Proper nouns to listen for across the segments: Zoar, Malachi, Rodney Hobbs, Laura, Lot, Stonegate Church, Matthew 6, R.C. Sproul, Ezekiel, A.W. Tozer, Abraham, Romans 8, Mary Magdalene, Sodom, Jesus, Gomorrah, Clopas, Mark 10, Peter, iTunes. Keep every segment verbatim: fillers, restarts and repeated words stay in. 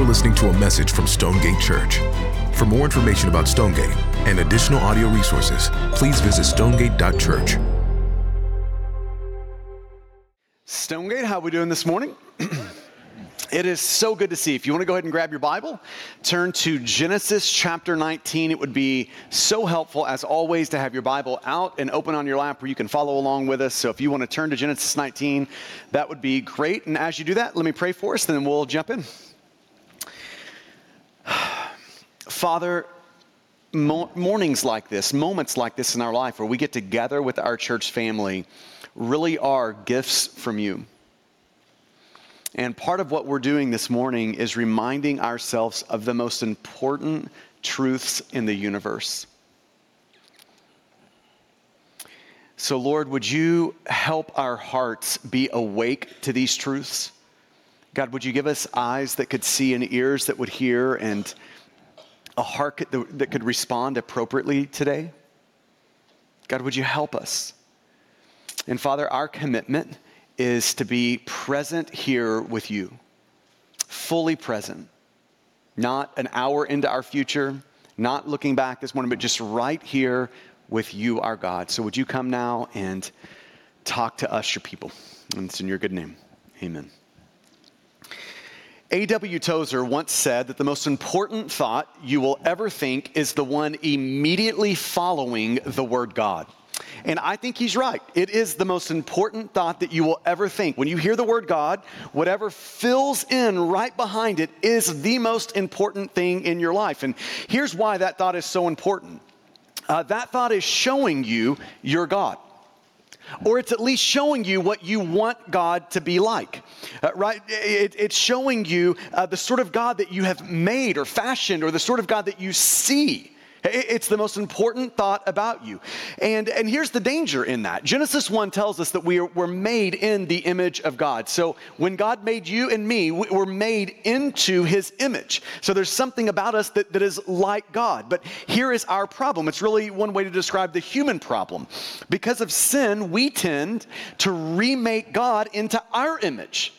You're listening to a message from Stonegate Church. For more information about Stonegate and additional audio resources, please visit stonegate dot church. Stonegate, how are we doing this morning? It is so good to see. If you want to go ahead and grab your Bible, turn to Genesis chapter nineteen. It would be so helpful, as always, to have your Bible out and open on your lap where you can follow along with us. So if you want to turn to Genesis nineteen, that would be great. And as you do that, let me pray for us, and then we'll jump in. Father, mo- mornings like this, moments like this in our life where we get together with our church family really are gifts from you. And part of what we're doing this morning is reminding ourselves of the most important truths in the universe. So, Lord, would you help our hearts be awake to these truths? God, would you give us eyes that could see and ears that would hear and a heart that could respond appropriately today? God, would you help us? And, Father, our commitment is to be present here with you, fully present, not an hour into our future, not looking back this morning, but just right here with you, our God. So would you come now and talk to us, your people? And it's in your good name. Amen. A W Tozer once said that the most important thought you will ever think is the one immediately following the word God. And I think he's right. It is the most important thought that you will ever think. When you hear the word God, whatever fills in right behind it is the most important thing in your life. And here's why that thought is so important. Uh, that thought is showing you your God. Or it's at least showing you what you want God to be like, uh, right? It, it's showing you uh, the sort of God that you have made or fashioned, or the sort of God that you see. It's the most important thought about you. And, and here's the danger in that. Genesis one tells us that we are, we're made in the image of God. So when God made you and me, we were made into his image. So there's something about us that, that is like God. But here is our problem. It's really one way to describe the human problem. Because of sin, we tend to remake God into our image.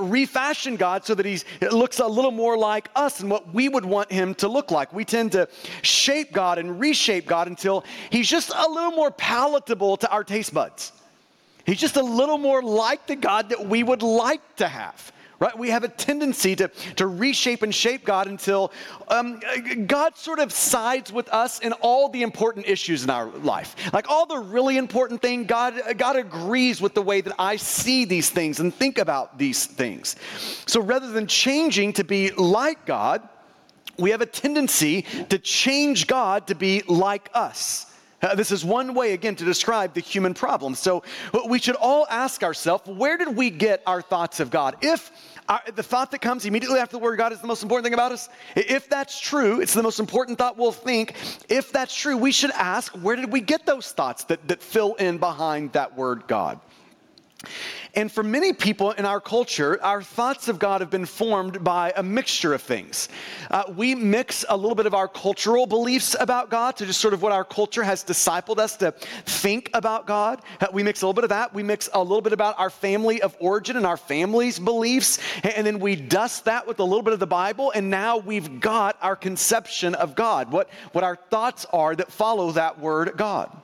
Refashion God so that he looks a little more like us and what we would want him to look like. We tend to shape God and reshape God until he's just a little more palatable to our taste buds. He's just a little more like the God that we would like to have, right? We have a tendency to, to reshape and shape God until um, God sort of sides with us in all the important issues in our life. Like all the really important things, God, God agrees with the way that I see these things and think about these things. So rather than changing to be like God, we have a tendency to change God to be like us. Uh, this is one way, again, to describe the human problem. So we should all ask ourselves, where did we get our thoughts of God? If our, the thought that comes immediately after the word God is the most important thing about us, if that's true, it's the most important thought we'll think. If that's true, we should ask, where did we get those thoughts that, that fill in behind that word God? And for many people in our culture, our thoughts of God have been formed by a mixture of things. Uh, we mix a little bit of our cultural beliefs about God to just sort of what our culture has discipled us to think about God. Uh, we mix a little bit of that. We mix a little bit about our family of origin and our family's beliefs. And then we dust that with a little bit of the Bible. And now we've got our conception of God, what, what our thoughts are that follow that word God.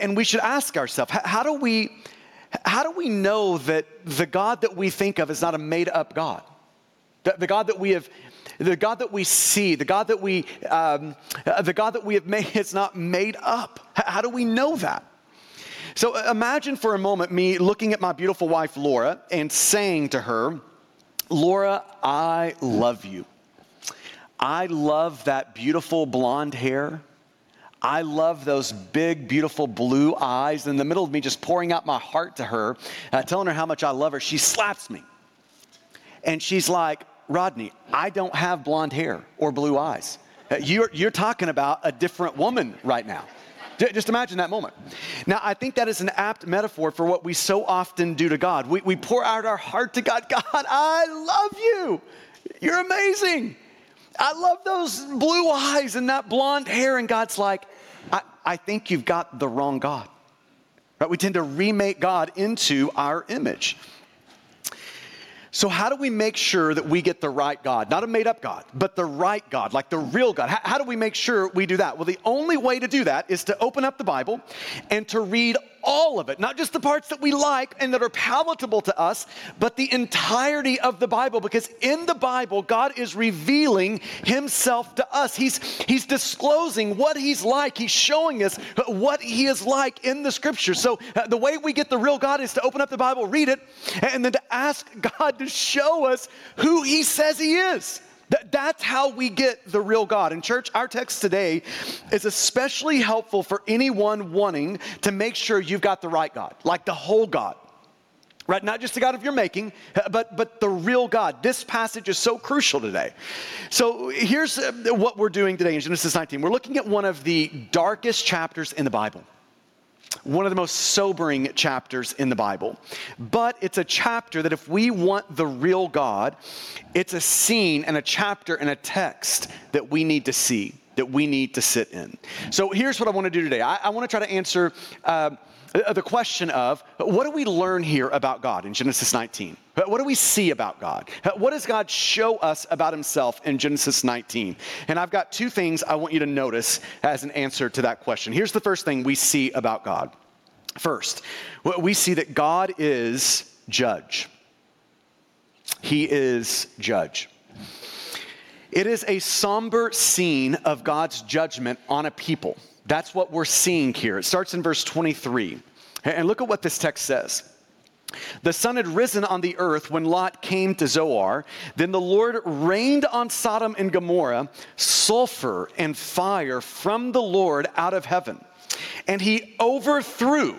And we should ask ourselves, how do we how do we know that the God that we think of is not a made-up God? The, the God that we have, the God that we see, the God that we um, the God that we have made is not made up. How do we know that? So imagine for a moment me looking at my beautiful wife Laura and saying to her, "Laura, I love you. I love that beautiful blonde hair. I love those big, beautiful blue eyes." In the middle of me just pouring out my heart to her, uh, telling her how much I love her, she slaps me. And she's like, "Rodney, I don't have blonde hair or blue eyes. Uh, you're, you're talking about a different woman right now." Just imagine that moment. Now, I think that is an apt metaphor for what we so often do to God. We, we pour out our heart to God. "God, I love you. You're amazing. I love those blue eyes and that blonde hair." And God's like, I, I think you've got the wrong God. Right? We tend to remake God into our image. So how do we make sure that we get the right God? Not a made-up God, but the right God, like the real God. How, how do we make sure we do that? Well, the only way to do that is to open up the Bible and to read all of it, not just the parts that we like and that are palatable to us, but the entirety of the Bible, because in the Bible, God is revealing himself to us. He's, he's disclosing what he's like. He's showing us what he is like in the scripture. So uh, the way we get the real God is to open up the Bible, read it, and then to ask God to show us who he says he is. That's how we get the real God. And church, our text today is especially helpful for anyone wanting to make sure you've got the right God, like the whole God, right? Not just the God of your making, but, but the real God. This passage is so crucial today. So here's what we're doing today in Genesis nineteen. We're looking at one of the darkest chapters in the Bible. One of the most sobering chapters in the Bible. But it's a chapter that if we want the real God, it's a scene and a chapter and a text that we need to see, that we need to sit in. So here's what I want to do today. I, I want to try to answer uh, the question of, what do we learn here about God in Genesis nineteen? What do we see about God? What does God show us about himself in Genesis nineteen? And I've got two things I want you to notice as an answer to that question. Here's the first thing we see about God. First, we see that God is judge. He is judge. It is a somber scene of God's judgment on a people. That's what we're seeing here. It starts in verse twenty-three. And look at what this text says. The sun had risen on the earth when Lot came to Zoar. Then the Lord rained on Sodom and Gomorrah sulfur and fire from the Lord out of heaven. And he overthrew,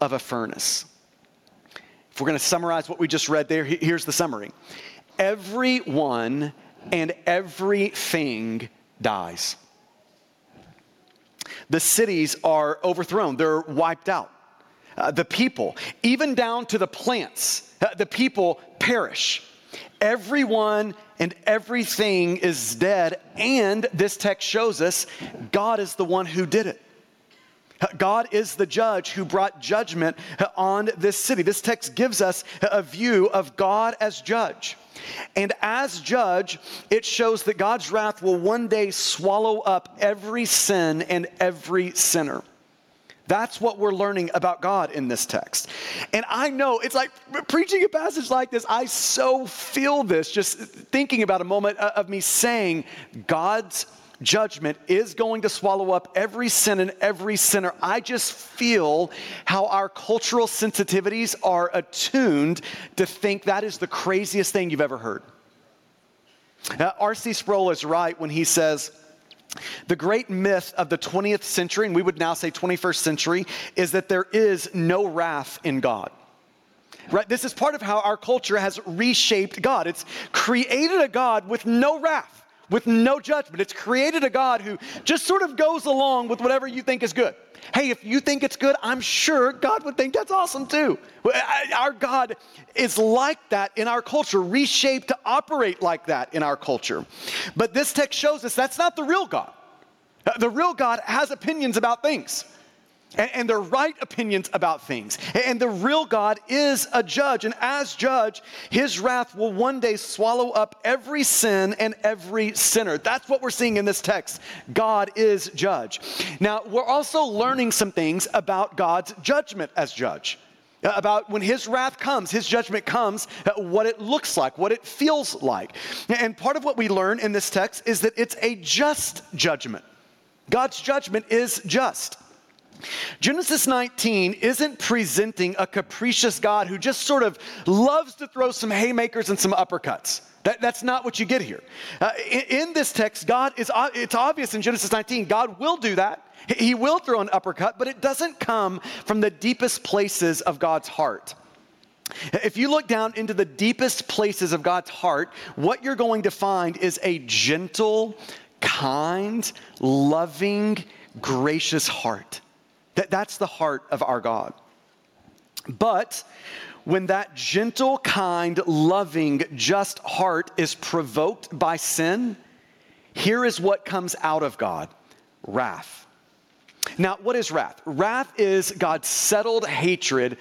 of a furnace. If we're going to summarize what we just read there, here's the summary. Everyone and everything dies. The cities are overthrown. They're wiped out. Uh, the people, even down to the plants, uh, the people perish. Everyone and everything is dead. And this text shows us God is the one who did it. God is the judge who brought judgment on this city. This text gives us a view of God as judge. And as judge, it shows that God's wrath will one day swallow up every sin and every sinner. That's what we're learning about God in this text. And I know it's like preaching a passage like this, I so feel this just thinking about a moment of me saying God's judgment is going to swallow up every sin and every sinner. I just feel how our cultural sensitivities are attuned to think that is the craziest thing you've ever heard. Now, R C Sproul is right when he says, the great myth of the twentieth century, and we would now say twenty-first century, is that there is no wrath in God. Right? This is part of how our culture has reshaped God. It's created a God with no wrath, with no judgment. It's created a God who just sort of goes along with whatever you think is good. Hey, if you think it's good, I'm sure God would think that's awesome too. Our God is like that in our culture, reshaped to operate like that in our culture. But this text shows us that's not the real God. The real God has opinions about things. And the right opinions about things. And the real God is a judge. And as judge, his wrath will one day swallow up every sin and every sinner. That's what we're seeing in this text. God is judge. Now, we're also learning some things about God's judgment as judge. About when his wrath comes, his judgment comes, what it looks like, what it feels like. And part of what we learn in this text is that it's a just judgment. God's judgment is just. Genesis nineteen isn't presenting a capricious God who just sort of loves to throw some haymakers and some uppercuts. That, that's not what you get here. Uh, in, in this text, God is, it's obvious in Genesis nineteen, God will do that. He will throw an uppercut, but it doesn't come from the deepest places of God's heart. If you look down into the deepest places of God's heart, what you're going to find is a gentle, kind, loving, gracious heart. That, that's the heart of our God. But when that gentle, kind, loving, just heart is provoked by sin, here is what comes out of God: wrath. Now, what is wrath? Wrath is God's settled hatred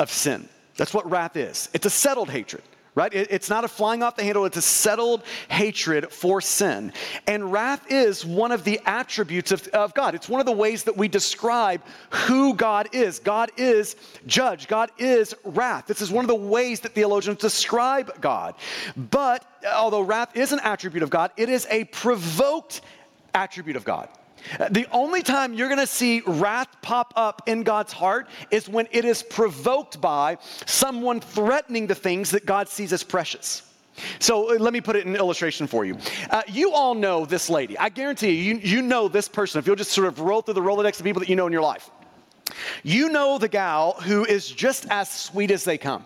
of sin. That's what wrath is. It's a settled hatred, right? It, it's not a flying off the handle. It's a settled hatred for sin. And wrath is one of the attributes of, of God. It's one of the ways that we describe who God is. God is judge. God is wrath. This is one of the ways that theologians describe God. But although wrath is an attribute of God, it is a provoked attribute of God. The only time you're going to see wrath pop up in God's heart is when it is provoked by someone threatening the things that God sees as precious. So let me put it in an illustration for you. Uh, you all know this lady. I guarantee you, you, you know this person. If you'll just sort of roll through the Rolodex of people that you know in your life. You know the gal who is just as sweet as they come.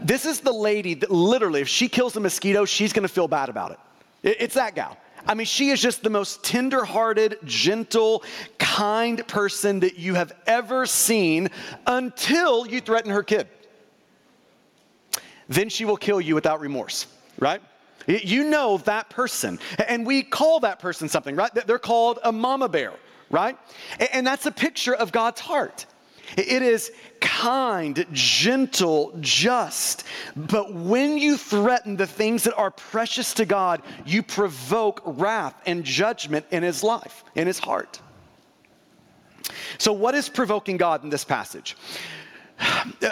This is the lady that literally, if she kills a mosquito, she's going to feel bad about it. it it's that gal. I mean, she is just the most tender-hearted, gentle, kind person that you have ever seen until you threaten her kid. Then she will kill you without remorse, right? You know that person. And we call that person something, right? They're called a mama bear, right? And that's a picture of God's heart. It is kind, gentle, just. But when you threaten the things that are precious to God, you provoke wrath and judgment in his life, in his heart. So what is provoking God in this passage?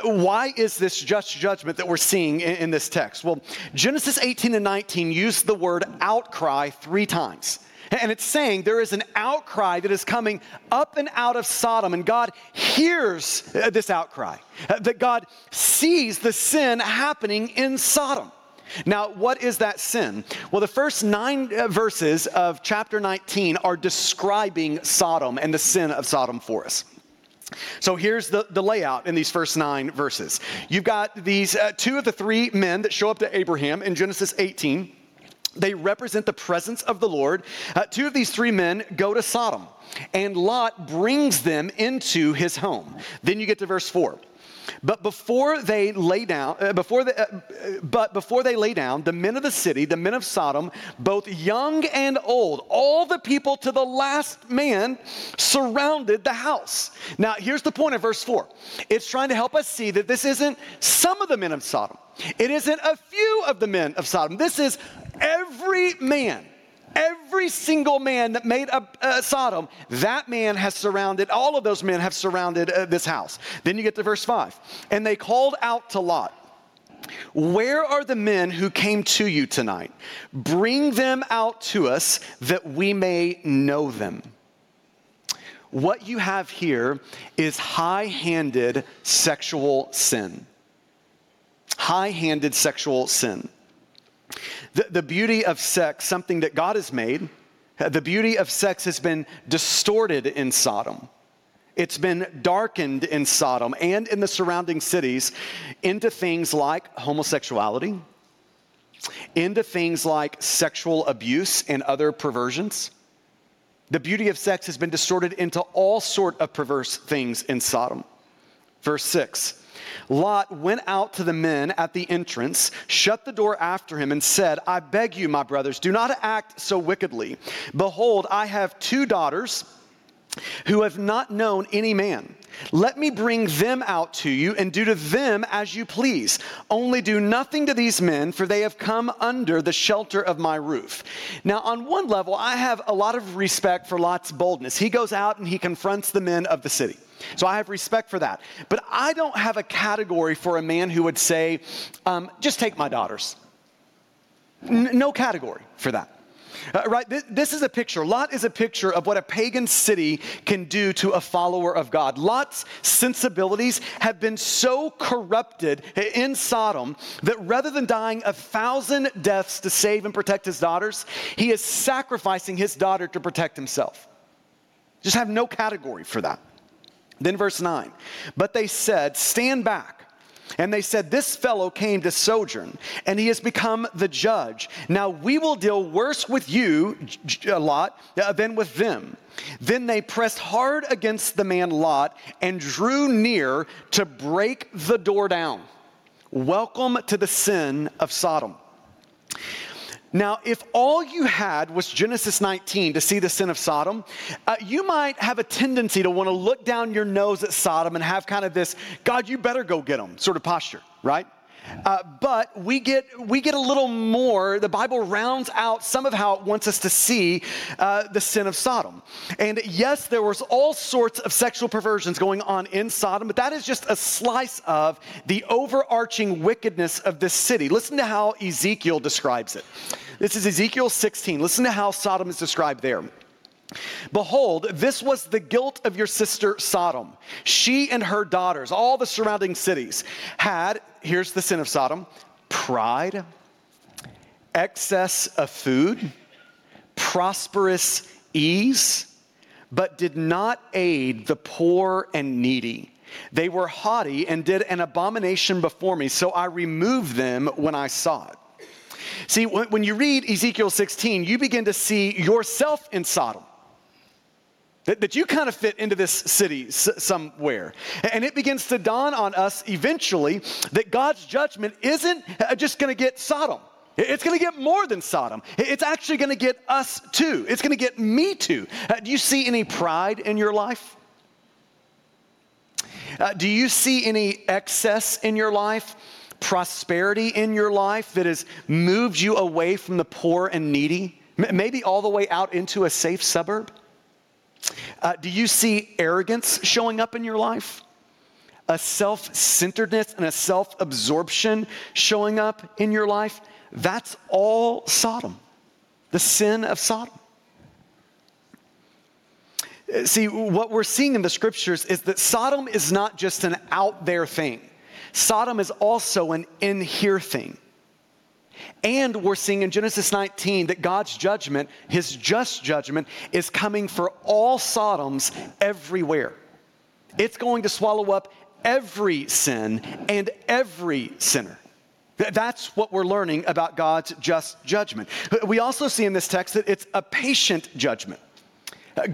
Why is this just judgment that we're seeing in, in this text? Well, Genesis eighteen and nineteen use the word outcry three times. And it's saying there is an outcry that is coming up and out of Sodom. And God hears this outcry, that God sees the sin happening in Sodom. Now, what is that sin? Well, the first nine verses of chapter nineteen are describing Sodom and the sin of Sodom for us. So here's the, the layout in these first nine verses. You've got these uh, two of the three men that show up to Abraham in Genesis eighteen. They represent the presence of the Lord. Uh, two of these three men go to Sodom, and Lot brings them into his home. Then you get to verse four. But before they lay down, uh, before the, uh, but before they lay down, the men of the city, the men of Sodom, both young and old, all the people to the last man, surrounded the house. Now, here's the point of verse four. It's trying to help us see that this isn't some of the men of Sodom. It isn't a few of the men of Sodom. This is every man. Every single man that made up uh, Sodom, that man has surrounded, all of those men have surrounded uh, this house. Then you get to verse five. And they called out to Lot, "Where are the men who came to you tonight? Bring them out to us that we may know them." What you have here is high-handed sexual sin. High-handed sexual sin. The, the beauty of sex, something that God has made, the beauty of sex has been distorted in Sodom. It's been darkened in Sodom and in the surrounding cities into things like homosexuality, into things like sexual abuse and other perversions. The beauty of sex has been distorted into all sorts of perverse things in Sodom. Verse six. Lot went out to the men at the entrance, shut the door after him, and said, "I beg you, my brothers, do not act so wickedly. Behold, I have two daughters who have not known any man. Let me bring them out to you and do to them as you please. Only do nothing to these men, for they have come under the shelter of my roof." Now, on one level, I have a lot of respect for Lot's boldness. He goes out and he confronts the men of the city. So I have respect for that. But I don't have a category for a man who would say, um, just take my daughters. N- no category for that. Uh, right? Th- this is a picture. Lot is a picture of what a pagan city can do to a follower of God. Lot's sensibilities have been so corrupted in Sodom that rather than dying a thousand deaths to save and protect his daughters, he is sacrificing his daughter to protect himself. Just have no category for that. Then verse nine, but they said, "Stand back. And they said, this fellow came to sojourn, and he has become the judge. Now we will deal worse with you, Lot, than with them. Then they pressed hard against the man Lot and drew near to break the door down. Welcome to the sin of Sodom. Now, if all you had was Genesis nineteen to see the sin of Sodom, uh, you might have a tendency to want to look down your nose at Sodom and have kind of this, God, you better go get them sort of posture, right? Uh, but we get we get a little more. The Bible rounds out some of how it wants us to see uh, the sin of Sodom. And yes, there was all sorts of sexual perversions going on in Sodom, but that is just a slice of the overarching wickedness of this city. Listen to how Ezekiel describes it. This is Ezekiel sixteen. Listen to how Sodom is described there. Behold, this was the guilt of your sister Sodom. She and her daughters, all the surrounding cities, had, here's the sin of Sodom, pride, excess of food, prosperous ease, but did not aid the poor and needy. They were haughty and did an abomination before me, so I removed them when I saw it. See, when you read Ezekiel sixteen, you begin to see yourself in Sodom. That you kind of fit into this city somewhere. And it begins to dawn on us eventually that God's judgment isn't just going to get Sodom. It's going to get more than Sodom. It's actually going to get us too. It's going to get me too. Do you see any pride in your life? Uh, do you see any excess in your life? Prosperity in your life that has moved you away from the poor and needy? Maybe all the way out into a safe suburb? Uh, do you see arrogance showing up in your life? A self-centeredness and a self-absorption showing up in your life? That's all Sodom, the sin of Sodom. See, what we're seeing in the scriptures is that Sodom is not just an out there thing. Sodom is also an in here thing. And we're seeing in Genesis nineteen that God's judgment, his just judgment, is coming for all Sodoms everywhere. It's going to swallow up every sin and every sinner. That's what we're learning about God's just judgment. We also see in this text that it's a patient judgment.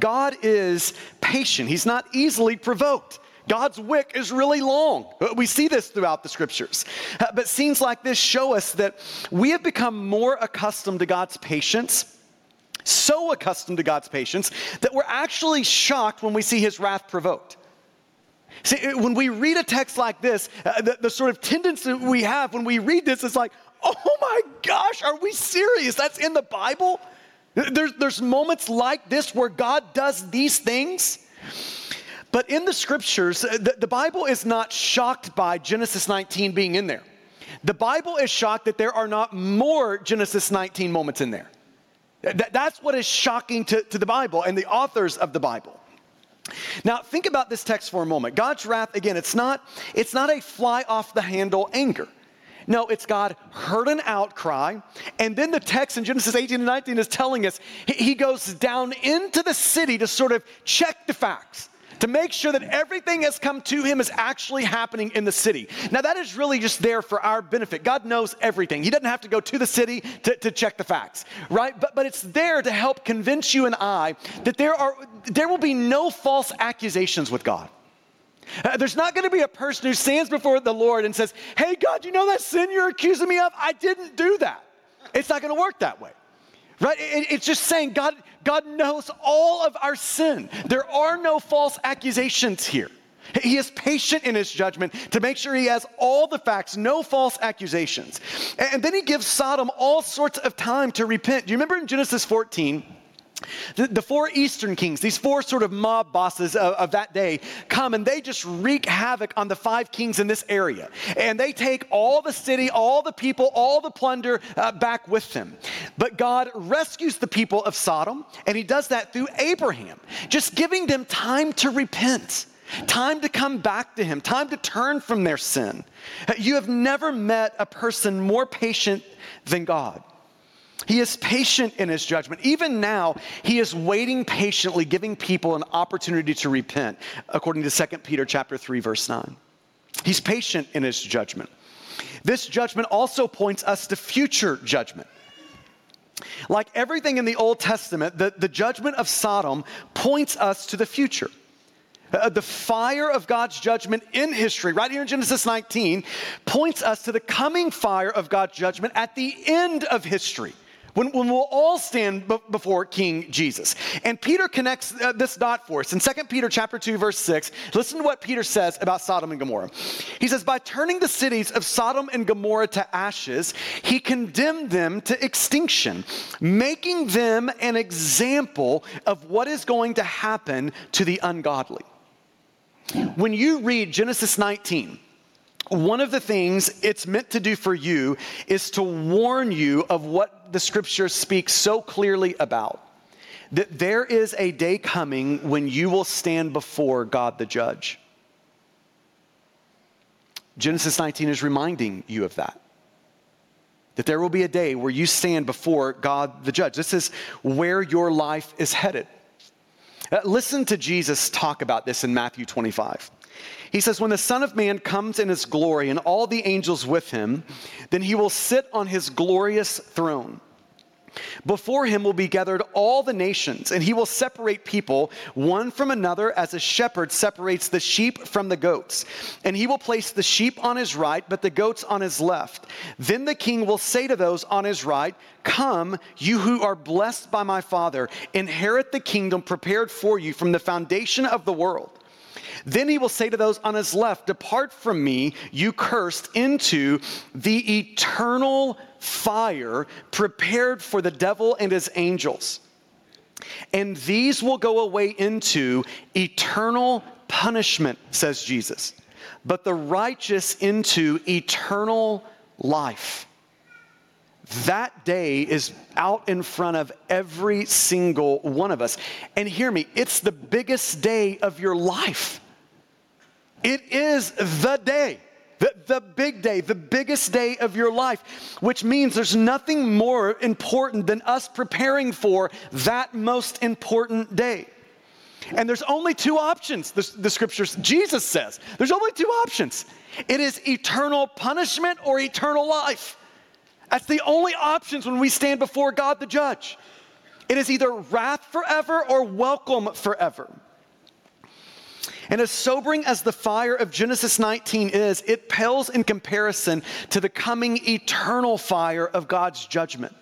God is patient. He's not easily provoked. God's wick is really long. We see this throughout the scriptures. Uh, but scenes like this show us that we have become more accustomed to God's patience, so accustomed to God's patience, that we're actually shocked when we see his wrath provoked. See, it, when we read a text like this, uh, the, the sort of tendency we have when we read this is like, oh my gosh, are we serious? That's in the Bible? There's, there's moments like this where God does these things. But in the scriptures, the, the Bible is not shocked by Genesis nineteen being in there. The Bible is shocked that there are not more Genesis nineteen moments in there. That, that's what is shocking to, to the Bible and the authors of the Bible. Now, think about this text for a moment. God's wrath, again, it's not, it's not a fly-off-the-handle anger. No, it's God heard an outcry, and then the text in Genesis eighteen and nineteen is telling us he, he goes down into the city to sort of check the facts, to make sure that everything that's come to him is actually happening in the city. Now, that is really just there for our benefit. God knows everything. He doesn't have to go to the city to, to check the facts, right? But but it's there to help convince you and I that there are there will be no false accusations with God. Uh, there's not going to be a person who stands before the Lord and says, hey, God, you know that sin you're accusing me of? I didn't do that. It's not going to work that way. Right? It's just saying God, God knows all of our sin. There are no false accusations here. He is patient in his judgment to make sure he has all the facts, no false accusations. And then he gives Sodom all sorts of time to repent. Do you remember in Genesis fourteen, the, the four eastern kings, these four sort of mob bosses of, of that day, come and they just wreak havoc on the five kings in this area. And they take all the city, all the people, all the plunder uh, back with them. But God rescues the people of Sodom, and he does that through Abraham, just giving them time to repent, time to come back to him, time to turn from their sin. You have never met a person more patient than God. He is patient in his judgment. Even now, he is waiting patiently, giving people an opportunity to repent, according to Second Peter chapter three, verse nine. He's patient in his judgment. This judgment also points us to future judgment. Like everything in the Old Testament, the, the judgment of Sodom points us to the future. Uh, the fire of God's judgment in history, right here in Genesis nineteen, points us to the coming fire of God's judgment at the end of history, when, when we'll all stand b- before King Jesus. And Peter connects uh, this dot for us. In Second Peter chapter two, verse six, listen to what Peter says about Sodom and Gomorrah. He says, by turning the cities of Sodom and Gomorrah to ashes, he condemned them to extinction, making them an example of what is going to happen to the ungodly. When you read Genesis nineteen, one of the things it's meant to do for you is to warn you of what the scripture speaks so clearly about, that there is a day coming when you will stand before God the judge. Genesis nineteen is reminding you of that, that there will be a day where you stand before God the judge. This is where your life is headed. Listen to Jesus talk about this in Matthew twenty-five. He says, when the Son of Man comes in his glory and all the angels with him, then he will sit on his glorious throne. Before him will be gathered all the nations, and he will separate people one from another as a shepherd separates the sheep from the goats. And he will place the sheep on his right, but the goats on his left. Then the king will say to those on his right, come, you who are blessed by my Father, inherit the kingdom prepared for you from the foundation of the world. Then he will say to those on his left, depart from me, you cursed, into the eternal fire prepared for the devil and his angels. And these will go away into eternal punishment, says Jesus, but the righteous into eternal life. That day is out in front of every single one of us. And hear me, it's the biggest day of your life. It is the day, the, the big day, the biggest day of your life, which means there's nothing more important than us preparing for that most important day. And there's only two options, the, the scriptures, Jesus says. There's only two options. It is eternal punishment or eternal life. That's the only options when we stand before God the judge. It is either wrath forever or welcome forever. And as sobering as the fire of Genesis nineteen is, it pales in comparison to the coming eternal fire of God's judgment.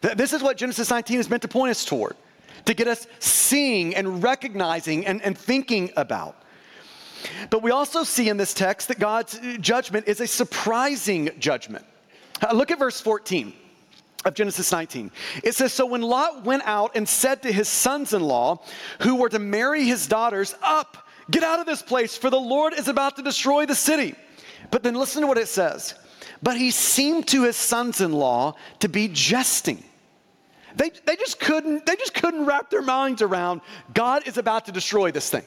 This is what Genesis nineteen is meant to point us toward, to get us seeing and recognizing and, and thinking about. But we also see in this text that God's judgment is a surprising judgment. Look at verse fourteen of Genesis nineteen. It says, so when Lot went out and said to his sons-in-law, who were to marry his daughters, up, get out of this place, for the Lord is about to destroy the city. But then listen to what it says. But he seemed to his sons-in-law to be jesting. They, they, just couldn't, they just couldn't wrap their minds around, God is about to destroy this thing.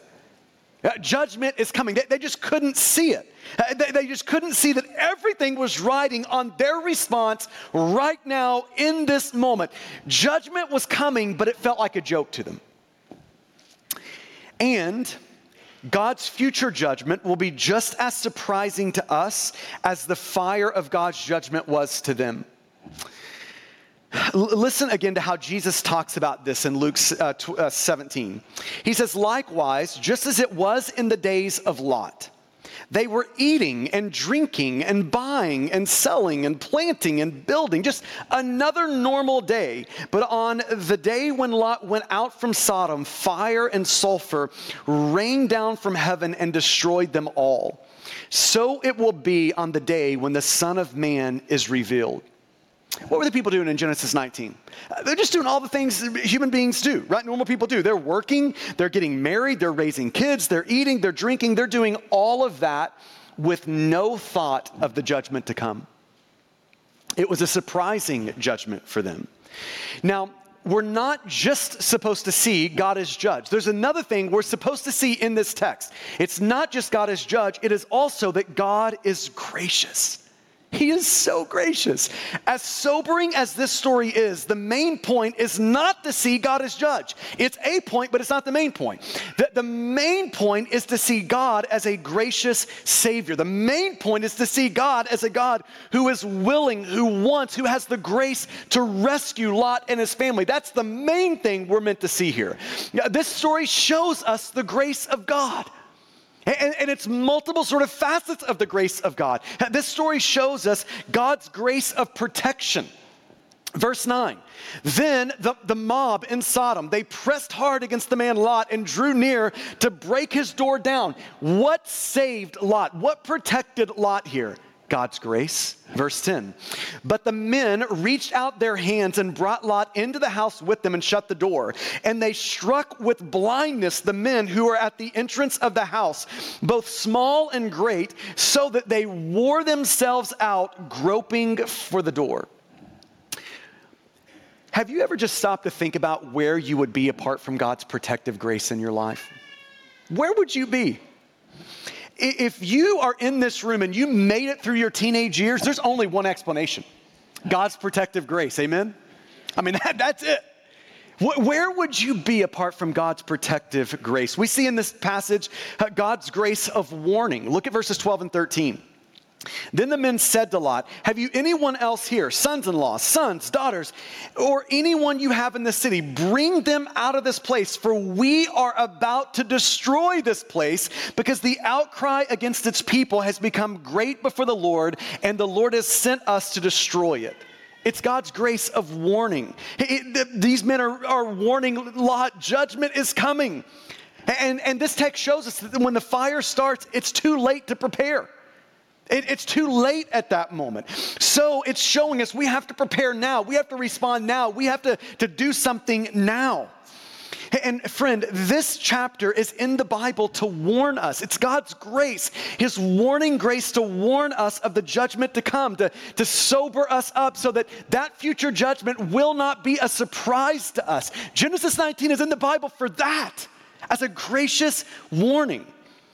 Uh, judgment is coming. They, they just couldn't see it. Uh, they, they just couldn't see that everything was riding on their response right now in this moment. Judgment was coming, but it felt like a joke to them. And God's future judgment will be just as surprising to us as the fire of God's judgment was to them. Listen again to how Jesus talks about this in Luke seventeen. He says, likewise, just as it was in the days of Lot, they were eating and drinking and buying and selling and planting and building, just another normal day. But on the day when Lot went out from Sodom, fire and sulfur rained down from heaven and destroyed them all. So it will be on the day when the Son of Man is revealed. What were the people doing in Genesis nineteen? They're just doing all the things human beings do, right? Normal people do. They're working, they're getting married, they're raising kids, they're eating, they're drinking, they're doing all of that with no thought of the judgment to come. It was a surprising judgment for them. Now, we're not just supposed to see God as judge. There's another thing we're supposed to see in this text. It's not just God as judge, it is also that God is gracious. He is so gracious. As sobering as this story is, the main point is not to see God as judge. It's a point, but it's not the main point. The, the main point is to see God as a gracious Savior. The main point is to see God as a God who is willing, who wants, who has the grace to rescue Lot and his family. That's the main thing we're meant to see here. This story shows us the grace of God. And, and it's multiple sort of facets of the grace of God. This story shows us God's grace of protection. Verse nine, then the, the mob in Sodom, they pressed hard against the man Lot and drew near to break his door down. What saved Lot? What protected Lot here? God's grace. Verse ten, but the men reached out their hands and brought Lot into the house with them and shut the door. And they struck with blindness the men who were at the entrance of the house, both small and great, so that they wore themselves out groping for the door. Have you ever just stopped to think about where you would be apart from God's protective grace in your life? Where would you be? If you are in this room and you made it through your teenage years, there's only one explanation. God's protective grace, amen? I mean, that, that's it. Where would you be apart from God's protective grace? We see in this passage uh, God's grace of warning. Look at verses twelve and thirteen. Then the men said to Lot, have you anyone else here, sons-in-law, sons, daughters, or anyone you have in the city? Bring them out of this place, for we are about to destroy this place, because the outcry against its people has become great before the Lord, and the Lord has sent us to destroy it. It's God's grace of warning. It, it, these men are, are warning Lot, judgment is coming. And, and this text shows us that when the fire starts, it's too late to prepare. It, it's too late at that moment. So it's showing us we have to prepare now. We have to respond now. We have to, to do something now. And friend, this chapter is in the Bible to warn us. It's God's grace, his warning grace to warn us of the judgment to come, to, to sober us up so that that future judgment will not be a surprise to us. Genesis nineteen is in the Bible for that, as a gracious warning.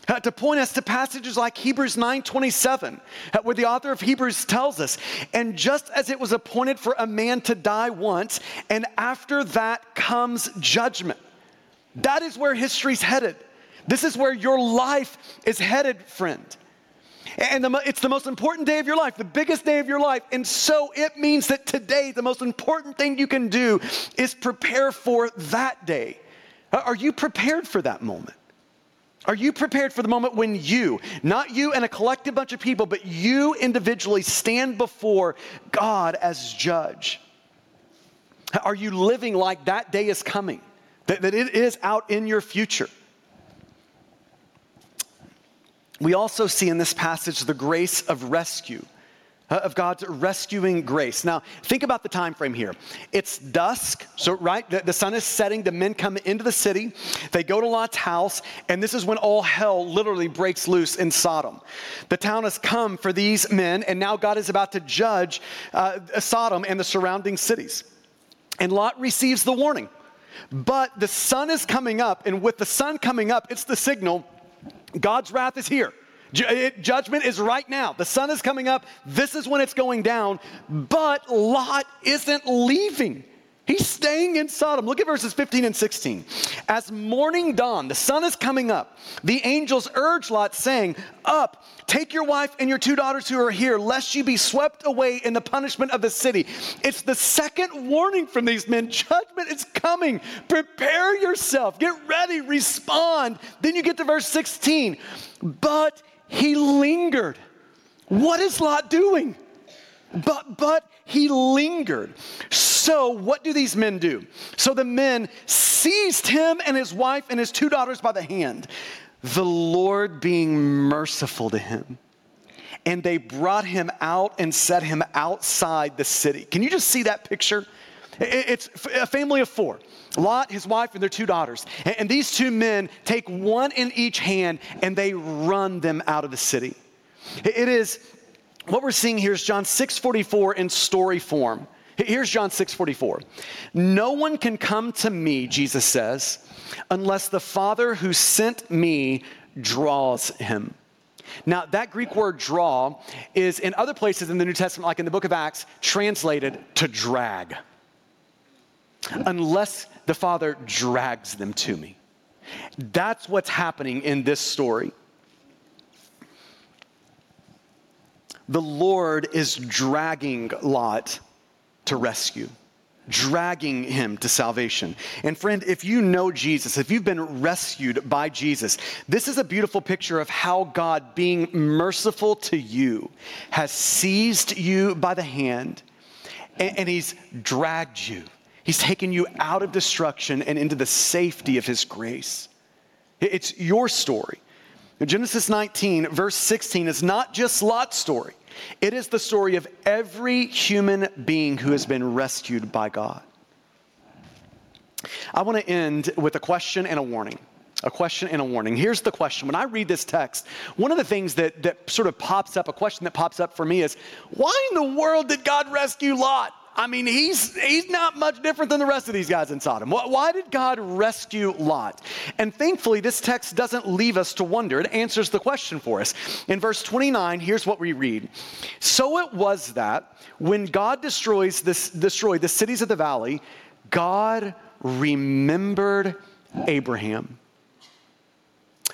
Uh, to point us to passages like Hebrews nine twenty-seven, uh, where the author of Hebrews tells us, and just as it was appointed for a man to die once, and after that comes judgment. That is where history's headed. This is where your life is headed, friend. And the, it's the most important day of your life, the biggest day of your life. And so it means that today, the most important thing you can do is prepare for that day. Uh, are you prepared for that moment? Are you prepared for the moment when you, not you and a collective bunch of people, but you individually stand before God as judge? Are you living like that day is coming, that, that it is out in your future? We also see in this passage the grace of rescue, of God's rescuing grace. Now, think about the time frame here. It's dusk, so right, the, the sun is setting, the men come into the city, they go to Lot's house, and this is when all hell literally breaks loose in Sodom. The town has come for these men, and now God is about to judge uh, Sodom and the surrounding cities. And Lot receives the warning, but the sun is coming up, and with the sun coming up, it's the signal, God's wrath is here. Judgment is right now. The sun is coming up. This is when it's going down. But Lot isn't leaving. He's staying in Sodom. Look at verses fifteen and sixteen. As morning dawned, the sun is coming up. The angels urged Lot, saying, up, take your wife and your two daughters who are here, lest you be swept away in the punishment of the city. It's the second warning from these men. Judgment is coming. Prepare yourself. Get ready. Respond. Then you get to verse sixteen. But he lingered. What is Lot doing? But but he lingered. So what do these men do? So the men seized him and his wife and his two daughters by the hand, the Lord being merciful to him. And they brought him out and set him outside the city. Can you just see that picture? It's a family of four. Lot, his wife, and their two daughters. And these two men take one in each hand and they run them out of the city. It is, what we're seeing here is John six forty-four in story form. Here's John six forty-four. No one can come to me, Jesus says, unless the Father who sent me draws him. Now, that Greek word draw is in other places in the New Testament, like in the book of Acts, translated to drag. Unless the Father drags them to me. That's what's happening in this story. The Lord is dragging Lot to rescue, dragging him to salvation. And friend, if you know Jesus, if you've been rescued by Jesus, this is a beautiful picture of how God, being merciful to you, has seized you by the hand, and, and he's dragged you. He's taken you out of destruction and into the safety of his grace. It's your story. Genesis nineteen, verse sixteen, is not just Lot's story. It is the story of every human being who has been rescued by God. I want to end with a question and a warning. A question and a warning. Here's the question. When I read this text, one of the things that, that sort of pops up, a question that pops up for me is, why in the world did God rescue Lot? I mean, he's he's not much different than the rest of these guys in Sodom. Why did God rescue Lot? And thankfully, this text doesn't leave us to wonder. It answers the question for us. In verse twenty-nine, here's what we read. So it was that when God destroys this, destroyed the cities of the valley, God remembered Abraham.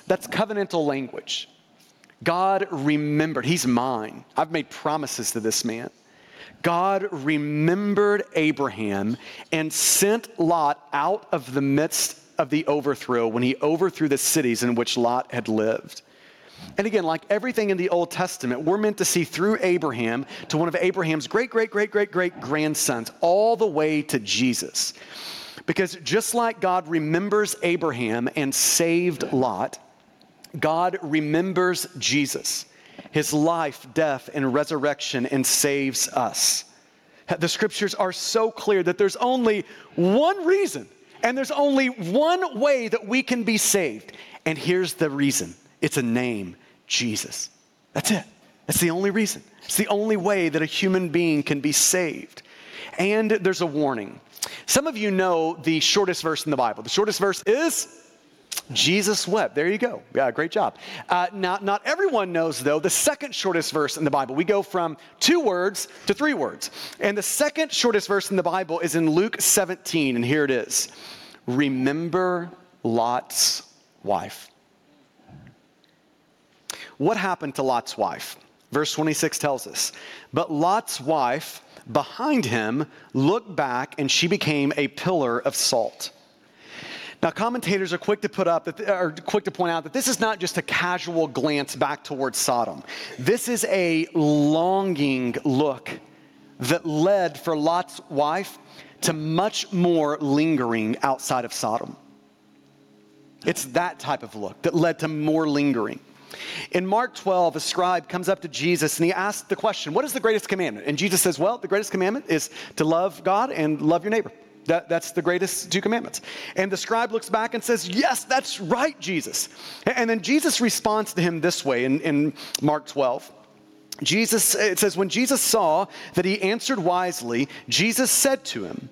That's covenantal language. God remembered. He's mine. I've made promises to this man. God remembered Abraham and sent Lot out of the midst of the overthrow when he overthrew the cities in which Lot had lived. And again, like everything in the Old Testament, we're meant to see through Abraham to one of Abraham's great, great, great, great, great grandsons, all the way to Jesus. Because just like God remembers Abraham and saved Lot, God remembers Jesus. His life, death, and resurrection, and saves us. The scriptures are so clear that there's only one reason, and there's only one way that we can be saved. And here's the reason. It's a name, Jesus. That's it. That's the only reason. It's the only way that a human being can be saved. And there's a warning. Some of you know the shortest verse in the Bible. The shortest verse is... Jesus wept. There you go. Yeah, great job. Uh, not, not everyone knows, though, the second shortest verse in the Bible. We go from two words to three words. And the second shortest verse in the Bible is in Luke seventeen, and here it is. Remember Lot's wife. What happened to Lot's wife? Verse twenty-six tells us, but Lot's wife behind him looked back, and she became a pillar of salt. Now, commentators are quick to put up, that, or quick to point out that this is not just a casual glance back towards Sodom. This is a longing look that led for Lot's wife to much more lingering outside of Sodom. It's that type of look that led to more lingering. In Mark twelve, a scribe comes up to Jesus and he asks the question, what is the greatest commandment? And Jesus says, well, the greatest commandment is to love God and love your neighbor. That, that's the greatest two commandments. And the scribe looks back and says, yes, that's right, Jesus. And then Jesus responds to him this way in, in Mark twelve. Jesus, it says, when Jesus saw that he answered wisely, Jesus said to him,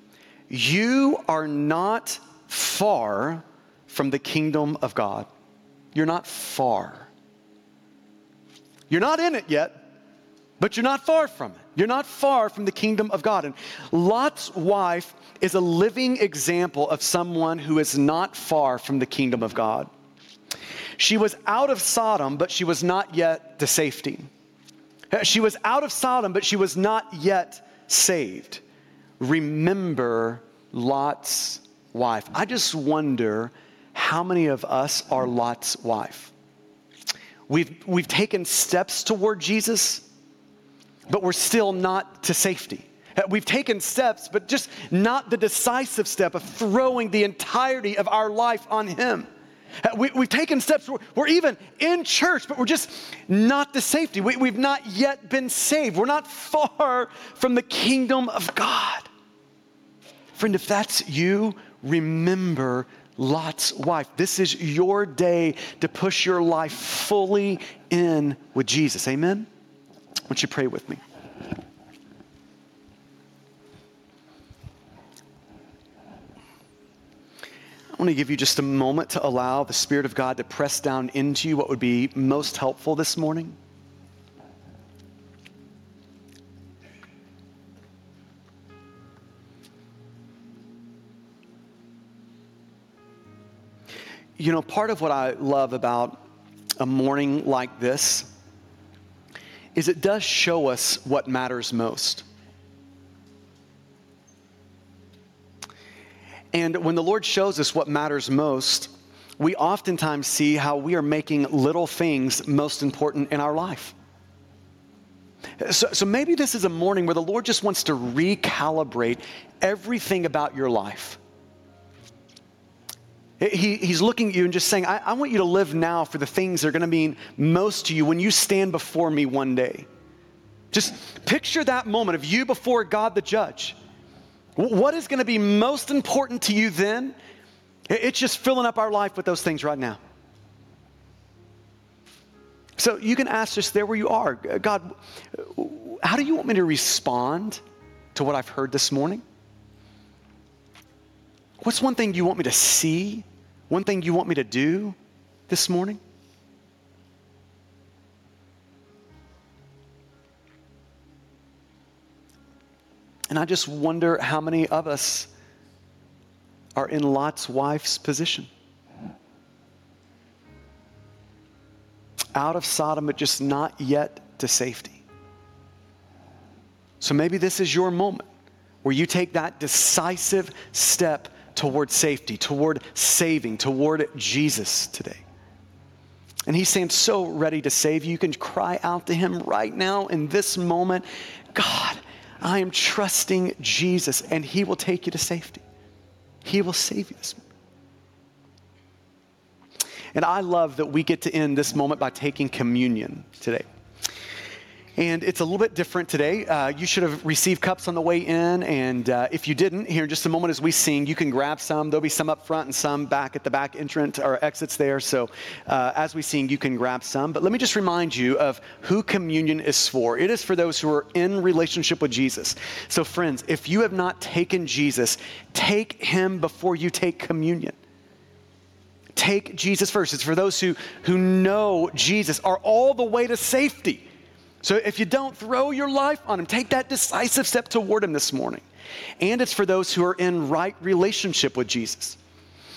you are not far from the kingdom of God. You're not far. You're not in it yet, but you're not far from it. You're not far from the kingdom of God. And Lot's wife is a living example of someone who is not far from the kingdom of God. She was out of Sodom, but she was not yet to safety. She was out of Sodom, but she was not yet saved. Remember Lot's wife. I just wonder how many of us are Lot's wife. We've, we've taken steps toward Jesus, but we're still not to safety. We've taken steps, but just not the decisive step of throwing the entirety of our life on him. We, we've taken steps. We're, we're even in church, but we're just not to safety. We, we've not yet been saved. We're not far from the kingdom of God. Friend, if that's you, remember Lot's wife. This is your day to push your life fully in with Jesus. Amen? Won't you pray with me? I want to give you just a moment to allow the Spirit of God to press down into you what would be most helpful this morning. You know, part of what I love about a morning like this is it does show us what matters most. And when the Lord shows us what matters most, we oftentimes see how we are making little things most important in our life. So, so maybe this is a morning where the Lord just wants to recalibrate everything about your life. He, he's looking at you and just saying, I, I want you to live now for the things that are going to mean most to you when you stand before me one day. Just picture that moment of you before God the judge. What is going to be most important to you then? It's just filling up our life with those things right now. So you can ask just there where you are, God, how do you want me to respond to what I've heard this morning? What's one thing you want me to see? One thing you want me to do this morning? And I just wonder how many of us are in Lot's wife's position. Out of Sodom, but just not yet to safety. So maybe this is your moment where you take that decisive step toward safety, toward saving, toward Jesus today. And he stands so ready to save you. You can cry out to him right now in this moment, God, I am trusting Jesus, and he will take you to safety. He will save you this morning. And I love that we get to end this moment by taking communion today. And it's a little bit different today. Uh, you should have received cups on the way in, and uh, if you didn't, here in just a moment as we sing, you can grab some. There'll be some up front and some back at the back entrance or exits there. So uh, as we sing, you can grab some. But let me just remind you of who communion is for. It is for those who are in relationship with Jesus. So friends, if you have not taken Jesus, take him before you take communion. Take Jesus first. It's for those who, who know Jesus are all the way to safety. So if you don't, throw your life on him. Take that decisive step toward him this morning. And it's for those who are in right relationship with Jesus.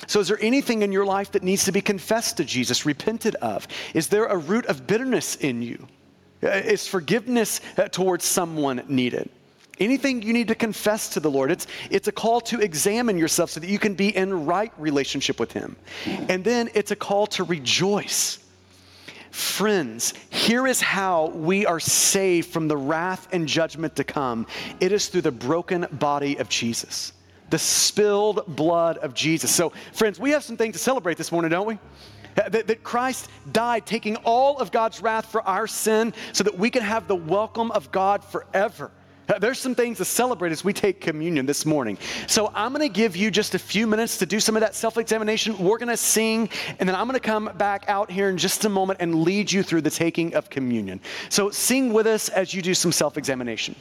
So is there anything in your life that needs to be confessed to Jesus, repented of? Is there a root of bitterness in you? Is forgiveness towards someone needed? Anything you need to confess to the Lord, it's, it's a call to examine yourself so that you can be in right relationship with him. And then it's a call to rejoice. Friends, here is how we are saved from the wrath and judgment to come. It is through the broken body of Jesus, the spilled blood of Jesus. So, friends, we have some things to celebrate this morning, don't we? That, that Christ died, taking all of God's wrath for our sin so that we can have the welcome of God forever. There's some things to celebrate as we take communion this morning. So I'm going to give you just a few minutes to do some of that self-examination. We're going to sing, and then I'm going to come back out here in just a moment and lead you through the taking of communion. So sing with us as you do some self-examination.